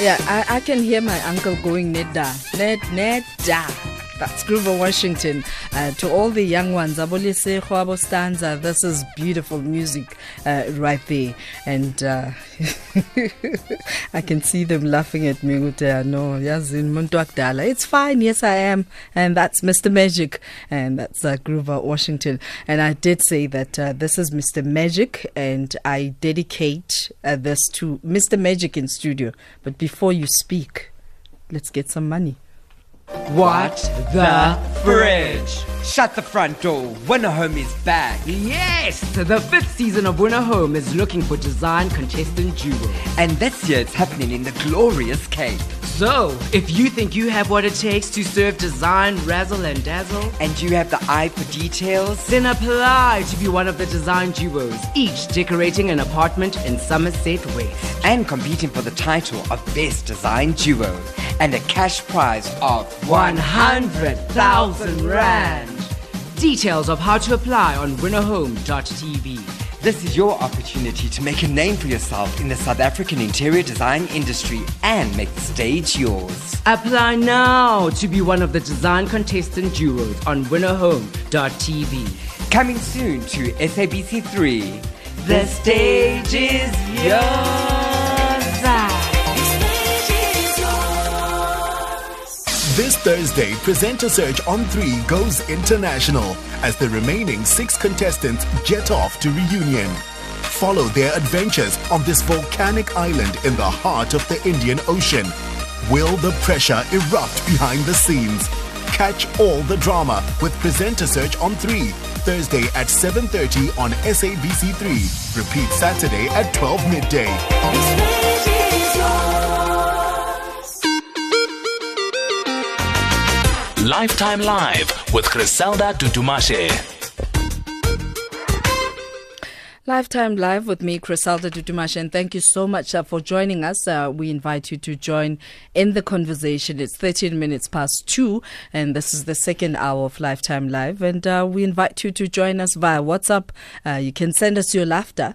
Yeah, I can hear my uncle going neda. That's Grover Washington. To all the young ones, this is beautiful music right there. And I can see them laughing at me. It's fine, yes I am. And that's Mr. Magic. And that's Grover Washington. And I did say that this is Mr. Magic, and I dedicate this to Mr. Magic in studio. But before you speak, let's get some money. What the fridge? Shut the front door. Winner Home is back. Yes, the fifth season of Winner Home is looking for design contestant jewels. And this year it's happening in the glorious Cape. So, if you think you have what it takes to serve design, razzle and dazzle, and you have the eye for details, then apply to be one of the design duos, each decorating an apartment in Somerset West, and competing for the title of Best Design Duo, and a cash prize of 100,000 Rand. Details of how to apply on WinnerHome.tv. This is your opportunity to make a name for yourself in the South African interior design industry and make the stage yours. Apply now to be one of the design contestant duos on winnerhome.tv. Coming soon to SABC3. The stage is yours. This Thursday, Presenter Search on 3 goes international as the remaining 6 contestants jet off to Reunion. Follow their adventures on this volcanic island in the heart of the Indian Ocean. Will the pressure erupt behind the scenes? Catch all the drama with Presenter Search on 3, Thursday at 7:30 on SABC3. Repeat Saturday at 12 midday. Lifetime Live with Criselda Tutumashe. Lifetime Live with me, Criselda Tutumashe, and thank you so much for joining us. We invite you to join in the conversation. It's 13 minutes past 2, and this is the second hour of Lifetime Live, and we invite you to join us via WhatsApp. You can send us your laughter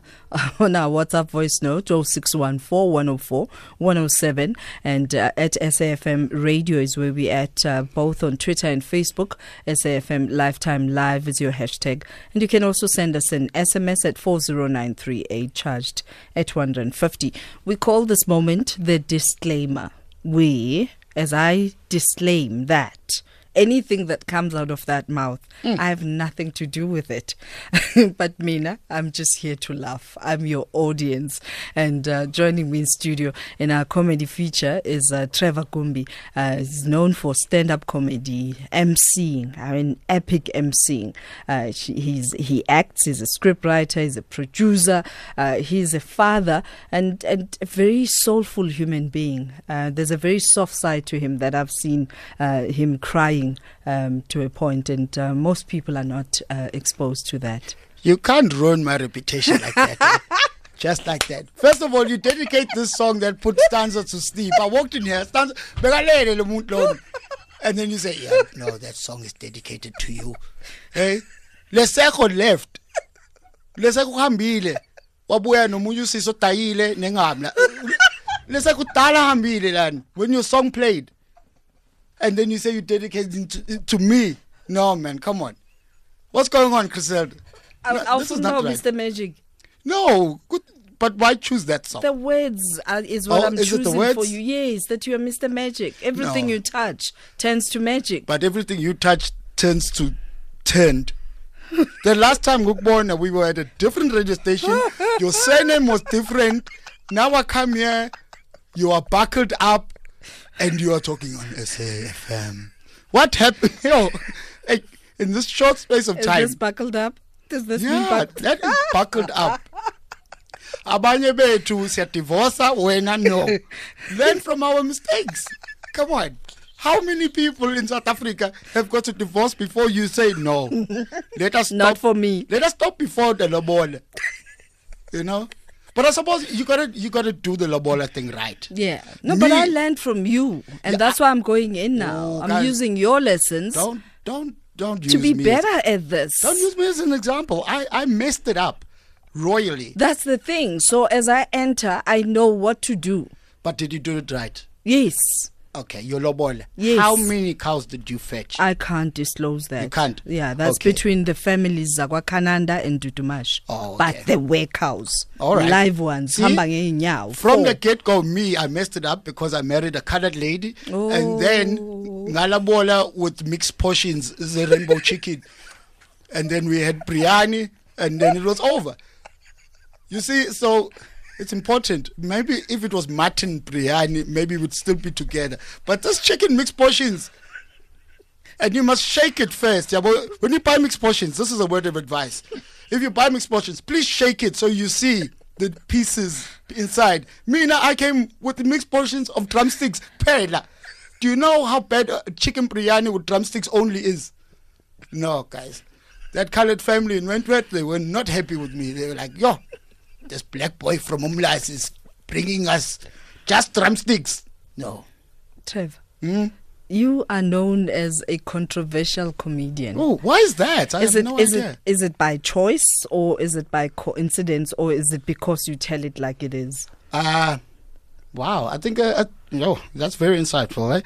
on our WhatsApp voice note 0614 104 107, and at SAFM Radio is where we at, both on Twitter and Facebook. SAFM Lifetime Live is your hashtag, and you can also send us an SMS at 40938 charged at 150. We call this moment the disclaimer, where as I disclaim that anything that comes out of that mouth, I have nothing to do with it. But Mina, I'm just here to laugh. I'm your audience. And joining me in studio in our comedy feature is Trevor Gumbi. He's known for stand-up comedy, emceeing, epic emceeing. He acts, he's a scriptwriter, he's a producer, he's a father, and a very soulful human being. There's a very soft side to him that I've seen him crying to a point, and most people are not exposed to that. You can't ruin my reputation like that. Just like that. First of all, you dedicate this song that put Stanza to sleep. I walked in here, Stanza, and then you say, yeah, no, that song is dedicated to you. Hey, Lesego left. Lesego hambile. Wabuya nomunye usiso tayile nengamla. Lesego tala hambile lan. When your song played, and then you say you dedicate it to me. No, man, come on. What's going on, Criselda? I also know right. Mr. Magic. No, good, but why choose that song? The words is what I'm choosing for you. Yes, that you are Mr. Magic. Everything you touch turns to magic. But everything you touch turns to turned. The last time we were at a different radio station. Your surname was different. Now I come here, you are buckled up, and you are talking on SAFM. What happened? You know, like in this short space of time. Is this buckled up? Does this mean buckled up? That is buckled up. Abanye betu siativosa wena no. Learn from our mistakes. Come on. How many people in South Africa have got to divorce before you say no? Let us stop. Not for me. Let us stop before the lobola. You know? But I suppose you gotta do the lobola thing right. Yeah. No, but I learned from you, and that's why I'm going in now. I'm using your lessons. Don't use me to be better at this. Don't use me as an example. I messed it up royally. That's the thing. So as I enter, I know what to do. But did you do it right? Yes. Okay, your lobola. Yes. How many cows did you fetch? I can't disclose that. You can't? Yeah, that's okay. Between the families Zagwakananda and Dudumash. Oh, okay. But they were cows. All right. Live ones. See, from the get-go, me, I messed it up because I married a colored lady. Oh. And then ngalabola with mixed portions, the rainbow chicken. And then we had biryani, and then it was over. You see, so... It's important. Maybe if it was mutton biryani, maybe we'd still be together. But this chicken mixed portions, and you must shake it first. Yeah, but when you buy mixed portions, this is a word of advice. If you buy mixed portions, please shake it so you see the pieces inside. Me now, I came with the mixed portions of drumsticks. Pela. Do you know how bad chicken biryani with drumsticks only is? No, guys. That colored family in Wentworth, they were not happy with me. They were like, yo. This black boy from Umlazi is bringing us just drumsticks. No. Trev, you are known as a controversial comedian. Oh, why is that? I have no idea. Is it by choice or is it by coincidence or is it because you tell it like it is? Wow, I think that's very insightful, eh?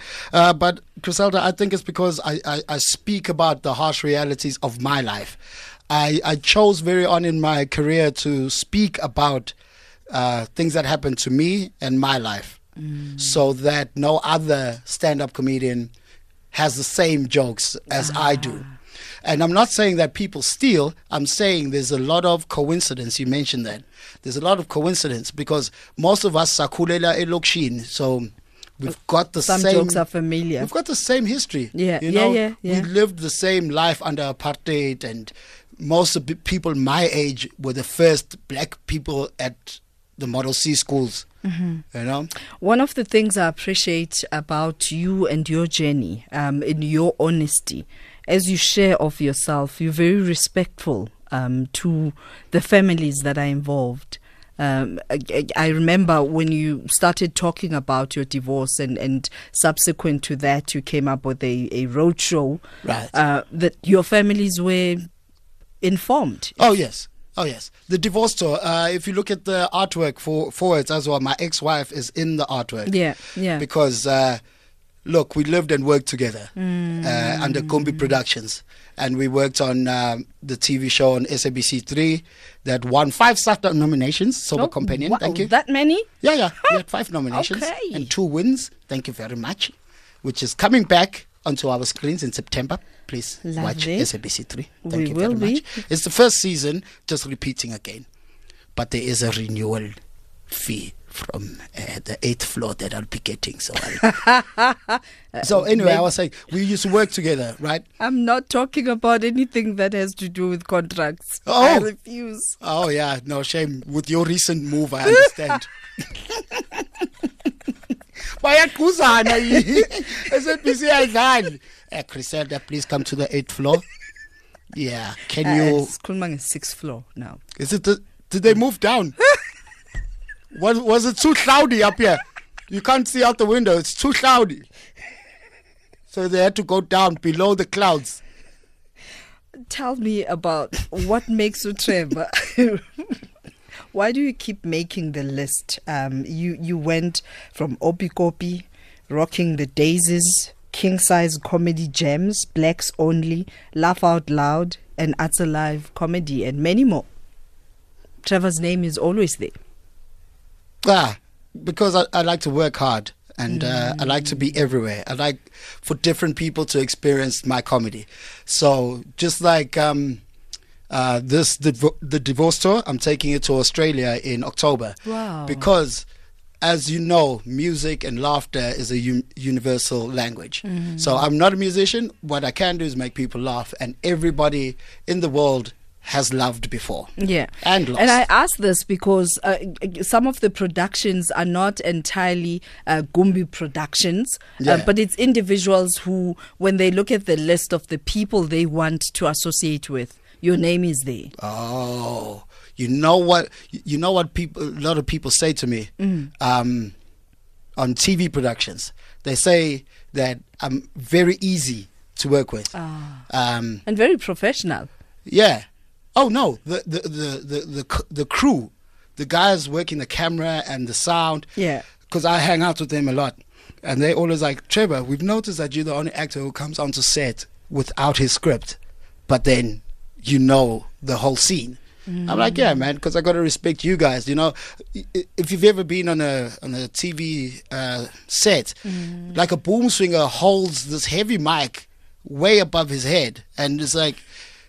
But Criselda, I think it's because I speak about the harsh realities of my life. I chose very on in my career to speak about things that happened to me and my life so that no other stand-up comedian has the same jokes as I do. And I'm not saying that people steal. I'm saying there's a lot of coincidence. You mentioned that. There's a lot of coincidence because most of us are sakhulela elokishini. So... We've got Some jokes are familiar. We've got the same history. Yeah, you know, yeah. We lived the same life under apartheid, and most of the people my age were the first black people at the Model C schools. Mm-hmm. You know, one of the things I appreciate about you and your journey, in your honesty, as you share of yourself, you're very respectful to the families that are involved. I remember when you started talking about your divorce and subsequent to that you came up with a roadshow, right? That your families were informed. Oh yes, the divorce tour. If you look at the artwork for it as well, my ex-wife is in the artwork. Yeah. Because look, we lived and worked together under Gumbi Productions. And we worked on the TV show on SABC3 that won 5 Saturn nominations. Sober Companion, wow, thank you. That many? Yeah. We had 5 nominations and 2 wins. Thank you very much. Which is coming back onto our screens in September. Please watch SABC3. Thank you very much. It's the first season, just repeating again. But there is a renewal fee from the 8th floor that I'll be getting. So anyway, I was saying, we used to work together, right? I'm not talking about anything that has to do with contracts. Oh. I refuse. Oh, yeah. No, shame. With your recent move, I understand. Criselda, please come to the 8th floor. Yeah. Can you... It's 6th floor now. Is it? Did they move down? Was it too cloudy up here? You can't see out the window. It's too cloudy. So they had to go down below the clouds. Tell me about what makes you Trevor. Why do you keep making the list? You went from Opikopi, Rocking the Daisies, King Size Comedy Gems, Blacks Only, Laugh Out Loud, and Utsile Comedy, and many more. Trevor's name is always there. Because I like to work hard and I like to be everywhere. I like for different people to experience my comedy. So just like the divorce tour, I'm taking it to Australia in October. Wow. Because as you know, music and laughter is a universal language. So I'm not a musician. What I can do is make people laugh, and everybody in the world has loved before, and lost. And I ask this because some of the productions are not entirely Gumbi Productions, but it's individuals who, when they look at the list of the people they want to associate with, your name is there. Oh, you know what? A lot of people say to me on TV productions. They say that I'm very easy to work with and very professional. Yeah. Oh no, the crew, the guys working the camera and the sound, because I hang out with them a lot. And they're always like, Trevor, we've noticed that you're the only actor who comes onto set without his script, but then you know the whole scene. Mm. I'm like, yeah, man, because I got to respect you guys. You know, if you've ever been on a TV set, like a boom swinger holds this heavy mic way above his head, and it's like,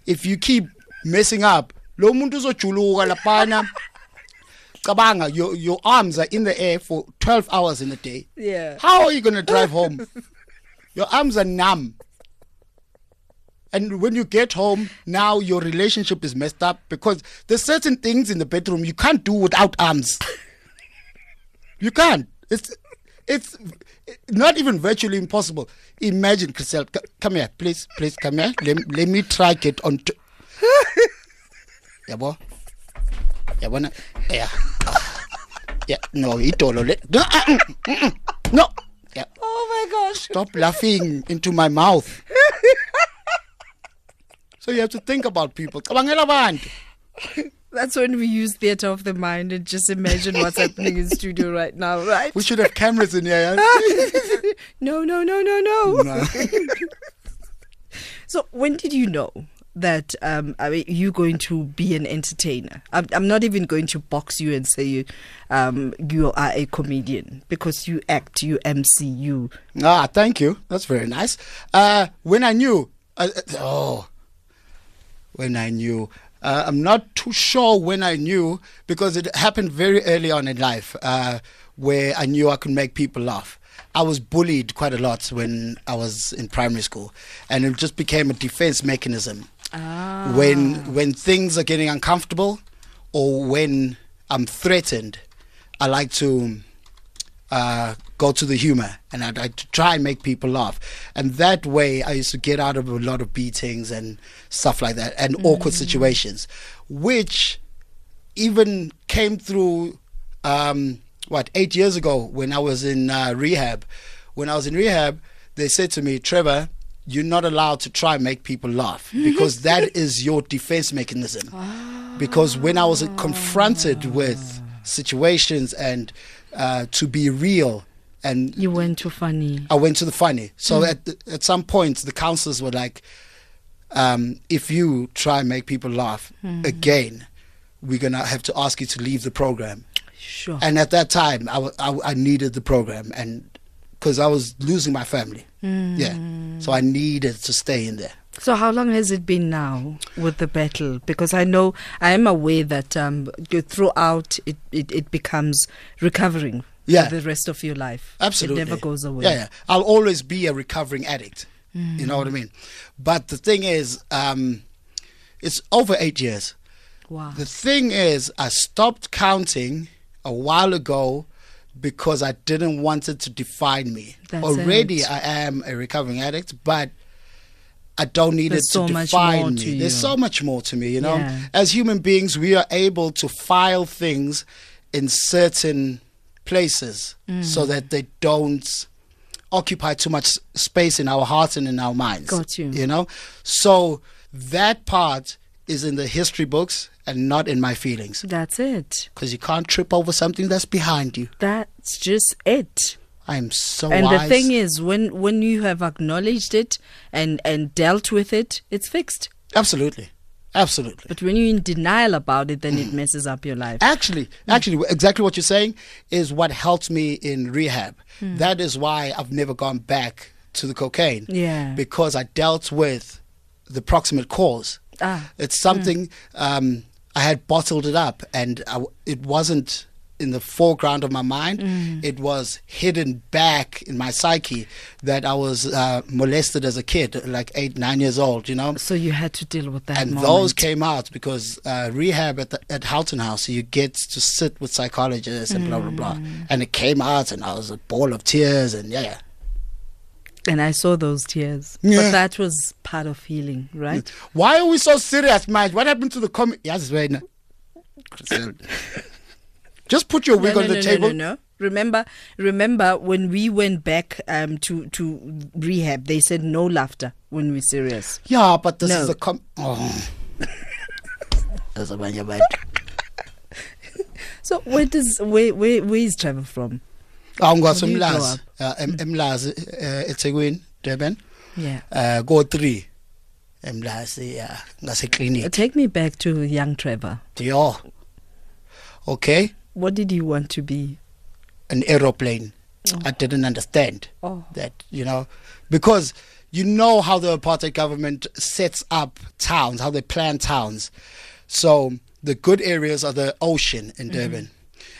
if you keep messing up, your arms are in the air for 12 hours in a day. Yeah. How are you going to drive home? Your arms are numb. And when you get home, now your relationship is messed up because there's certain things in the bedroom you can't do without arms. You can't. It's not even virtually impossible. Imagine, Criselda, come here, please, come here. Let me try get on. Yabo, yabona, yeah, yeah. No, it all no. Yeah. Oh my gosh! Stop laughing into my mouth. So you have to think about people. That's when we use theatre of the mind and just imagine what's happening in studio right now, right? We should have cameras in here. No. So when did you know that you're going to be an entertainer? I'm not even going to box you and say you are a comedian, because you act, you MC, you... Ah, thank you. That's very nice. When I knew, I'm not too sure when I knew, because it happened very early on in life where I knew I could make people laugh. I was bullied quite a lot when I was in primary school, and it just became a defense mechanism. Ah. When things are getting uncomfortable or when I'm threatened, I like to go to the humor, and I'd like to try and make people laugh. And that way I used to get out of a lot of beatings and stuff like that, and awkward situations, which even came through 8 years ago when I was in rehab. When I was in rehab, they said to me, Trevor, you're not allowed to try and make people laugh because that is your defense mechanism. Ah. Because when I was confronted with situations and to be real, and you went to funny. I went to the funny. So at some point, the counselors were like, "If you try and make people laugh again, we're gonna have to ask you to leave the program." Sure. And at that time, I needed the program, and because I was losing my family, yeah, so I needed to stay in there. So how long has it been now with the battle? Because I am aware that throughout it becomes recovering for the rest of your life. Absolutely. It never goes away. Yeah. I'll always be a recovering addict. Mm. You know what I mean? But the thing is, it's over 8 years. Wow. The thing is, I stopped counting a while ago because I didn't want it to define me. Already, I am a recovering addict, but... I don't need it to define me. There's so much more to me, you know. Yeah. As human beings, we are able to file things in certain places so that they don't occupy too much space in our hearts and in our minds. Got you. You know? So that part is in the history books and not in my feelings. That's it. Because you can't trip over something that's behind you. That's just it. I'm so wise. And the thing is, when you have acknowledged it and dealt with it, it's fixed. Absolutely. But when you're in denial about it, then it messes up your life. Actually, exactly what you're saying is what helped me in rehab. That is why I've never gone back to the cocaine. Yeah. Because I dealt with the proximate cause. It's something I had bottled it up, and it wasn't in the foreground of my mind. It was hidden back in my psyche that I was molested as a kid, like 8-9 years old, you know. So you had to deal with that moment. Those came out because rehab at Halton House, you get to sit with psychologists and blah blah blah, and it came out, and I was a ball of tears, and yeah. And I saw those tears. Yeah. But that was part of healing, right? Why are we so serious, man? What happened to the comic? Yes, right now. Just put your wig on the table. No. Remember when we went back to rehab, they said no laughter when we're serious. Yeah, but this is a... That's a bad. So where is Trevor from? Umlazi. Umlazi, Durban. Yeah. Go 3. Umlazi, yeah. That's a clinic. Take me back to young Trevor. Yeah. Okay. What did you want to be? An aeroplane. Oh. I didn't understand that, you know, because you know how the apartheid government sets up towns, how they plan towns. So the good areas are the ocean in Durban.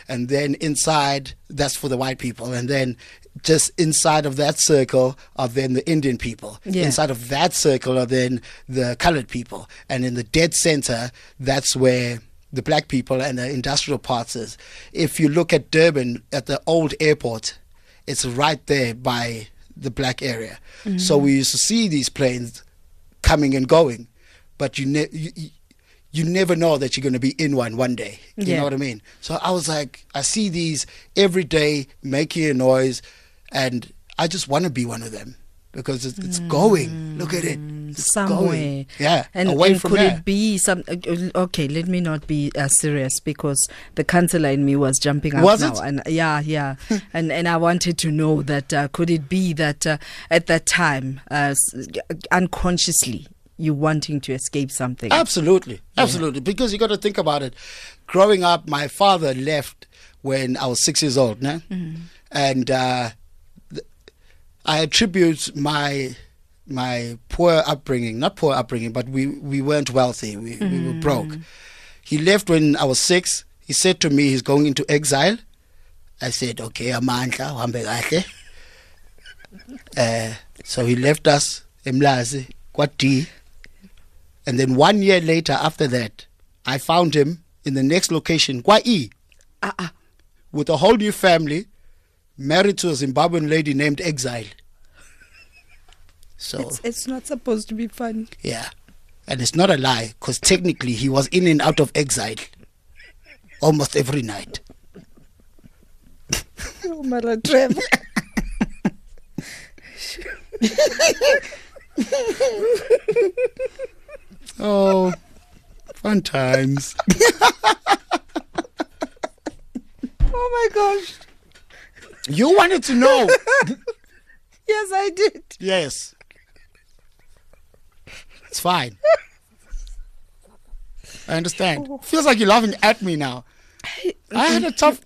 And then inside, that's for the white people. And then just inside of that circle are then the Indian people. Yeah. Inside of that circle are then the colored people. And in the dead center, that's where the black people and the industrial parts is. If you look at Durban, at the old airport, it's right there by the black area. So we used to see these planes coming and going, but you never know that you're going to be in one day. You know what I mean? So I was like, I see these every day making a noise, and I just want to be one of them because it's going. Look at it. It's going. Yeah. And, could it be some? Okay, let me not be serious because the counselor in me was jumping up now. And yeah. and I wanted to know that could it be that at that time, unconsciously, you wanting to escape something? Absolutely. Because you got to think about it. Growing up, my father left when I was 6 years old, and I attribute my poor upbringing, not poor upbringing, but we weren't wealthy. We were broke. He left when I was 6. He said to me, he's going into exile. I said, okay, Amandla, so he left us, Umlazi, Kwati. And then 1 year later, after that, I found him in the next location, Kwai, with a whole new family, married to a Zimbabwean lady named Exile. So it's not supposed to be funny. Yeah, and it's not a lie, because technically he was in and out of exile almost every night. Oh, my Lord, Trevor. Oh, fun times. Oh my gosh. You wanted to know. Yes, I did. Yes. It's fine. I understand. Feels like you're laughing at me now. I had a tough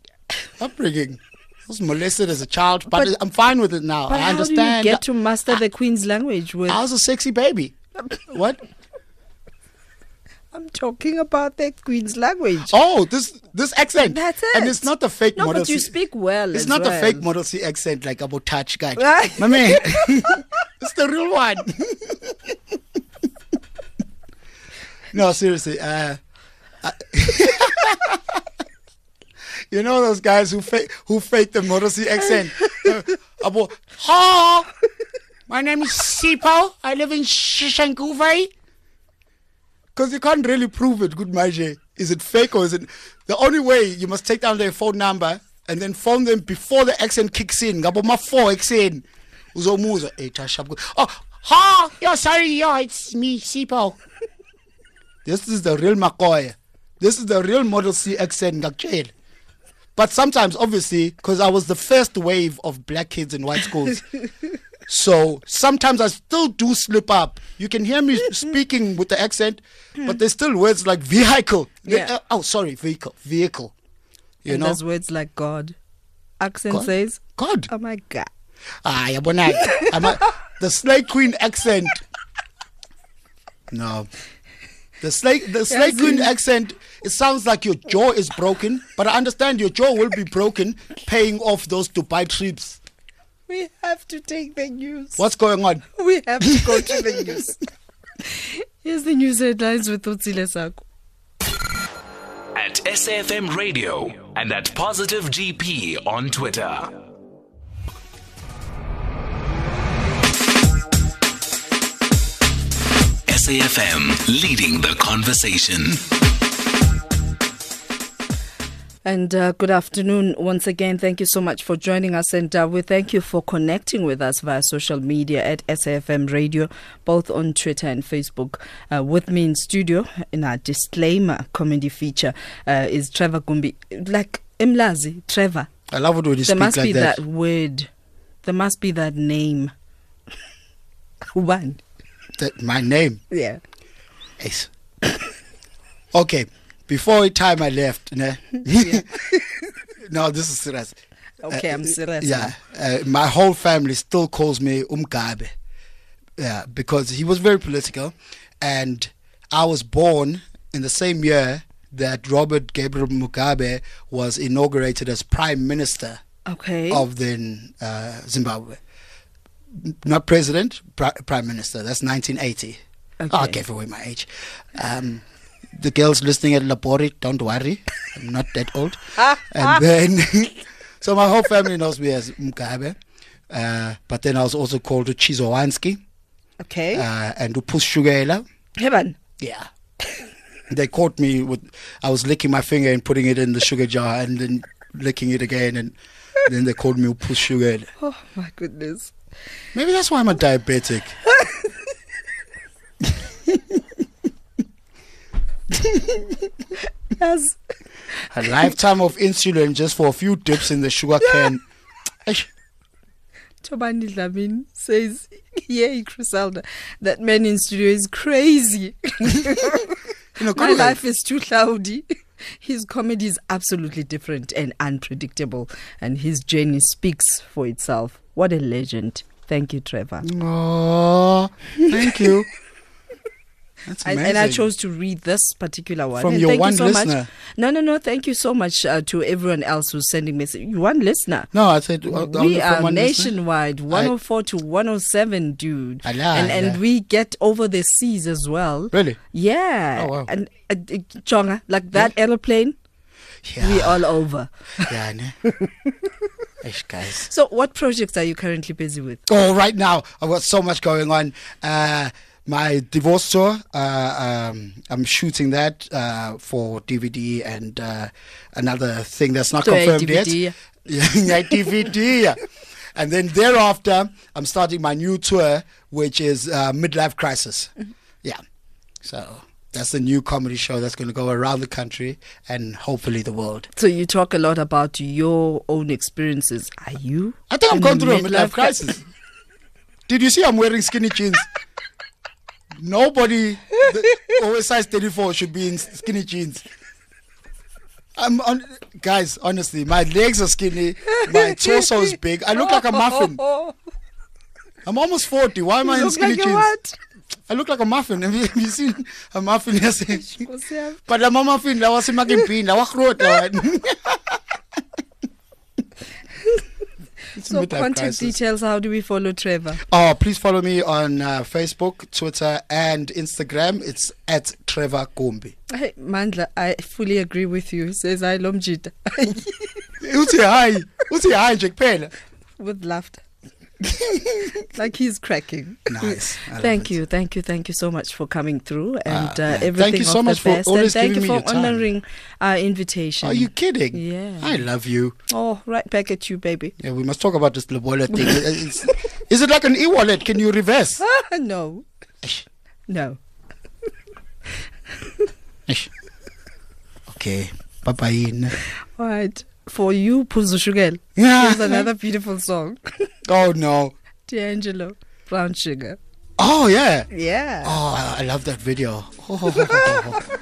upbringing. I was molested as a child, but I'm fine with it now. I understand. How do you get to master the Queen's language? I was a sexy baby. What? I'm talking about the Queen's language. Oh, this accent. That's it. And it's not the fake Model C. No, but you speak well. It's not the fake Model C accent like about touch guy. My man, it's the real one. No, seriously. You know those guys who fake the Model C accent? Hello, my name is Sipo. I live in Shankuve. Because you can't really prove it, good Maje. Is it fake or is it... The only way, you must take down their phone number and then phone them before the accent kicks in. It's me, Sipo. This is the real Makoya. This is the real Model C accent. But sometimes, obviously, because I was the first wave of black kids in white schools, so sometimes I still do slip up. You can hear me speaking with the accent, but there's still words like vehicle. Vehicle. You know? There's words like God. God. Oh, my God. The Slay Queen accent. No. The slay queen accent, it sounds like your jaw is broken, but I understand your jaw will be broken paying off those Dubai trips. We have to take the news. What's going on? We have to go to the news. Here's the news headlines with Utsile Sakho. At SAFM Radio and at Positive GP on Twitter. SAFM leading the conversation. And good afternoon once again. Thank you so much for joining us, and we thank you for connecting with us via social media at SAFM Radio, both on Twitter and Facebook. With me in studio in our disclaimer comedy feature is Trevor Gumbi, like Umlazi, Trevor. I love it when you speak like that. There must be that word. There must be that name. One. That my name? Yeah. Yes. Okay. Before time I left. Yeah. No, this is serious. Okay, I'm serious. Yeah. My whole family still calls me Mugabe. Yeah, because he was very political. And I was born in the same year that Robert Gabriel Mugabe was inaugurated as Prime Minister of then Zimbabwe. Not President, Prime Minister. That's 1980. Okay. Oh, I gave away my age. The girls listening at Lapori, don't worry. I'm not that old. And then, so my whole family knows me as Mugabe. But then I was also called Chizowanski. Okay. And Upushugela. Heaven. Yeah. They caught me with, I was licking my finger and putting it in the sugar jar and then licking it again, and then they called me Upu Sugar. Oh my goodness. Maybe that's why I'm a diabetic. Yes. A lifetime of insulin just for a few dips in the sugar can. Tobani Lamin says, "Yay, Criselda, that man in studio is crazy." My life is too cloudy. His comedy is absolutely different and unpredictable, and his journey speaks for itself. What a legend. Thank you, Trevor. Oh, thank you. That's amazing. And I chose to read this particular one. From and your one you so listener. Much. No. Thank you so much to everyone else who's sending messages. One listener. No, I said we are one nationwide, listener? 104 to 107, dude. And we get over the seas as well. Really? Yeah. Oh, wow. And Chonga, like that aeroplane, we all over. Yeah, I know. Guys. So what projects are you currently busy with? Oh, right now, I've got so much going on. My divorce tour, I'm shooting that for DVD and another thing that's not confirmed yet. DVD. And then thereafter, I'm starting my new tour, which is Midlife Crisis. Yeah. So that's the new comedy show that's going to go around the country and hopefully the world. So you talk a lot about your own experiences. Are you? I think I'm going through a midlife crisis. Did you see I'm wearing skinny jeans? Nobody over size 34 should be in skinny jeans. I'm on, guys, honestly, my legs are skinny, my torso is big. I look like a muffin. I'm almost 40. Why am I in skinny jeans? What? I look like a muffin. Have you seen a muffin? But I'm a muffin. I was in my bean. I was road. So contact details, how do we follow Trevor? Oh, please follow me on Facebook, Twitter and Instagram. It's at Trevor Gumbi. Hey, Mandla, I fully agree with you. Says I Lomjita. Uthi hi, Jack Pell. With laughter. Like he's cracking. Nice. Thank you so much for coming through and everything. Thank you so much for always giving me your time. Thank you for honoring our invitation. Are you kidding? Yeah. I love you. Oh, right back at you, baby. Yeah, we must talk about this wallet thing. Is it like an e-wallet? Can you reverse? No. No. Okay. Bye bye. All right. For you, Puzushugel. Yeah. Here's another beautiful song. Oh, no. D'Angelo, Brown Sugar. Oh, yeah. Yeah. Oh, I love that video. Oh.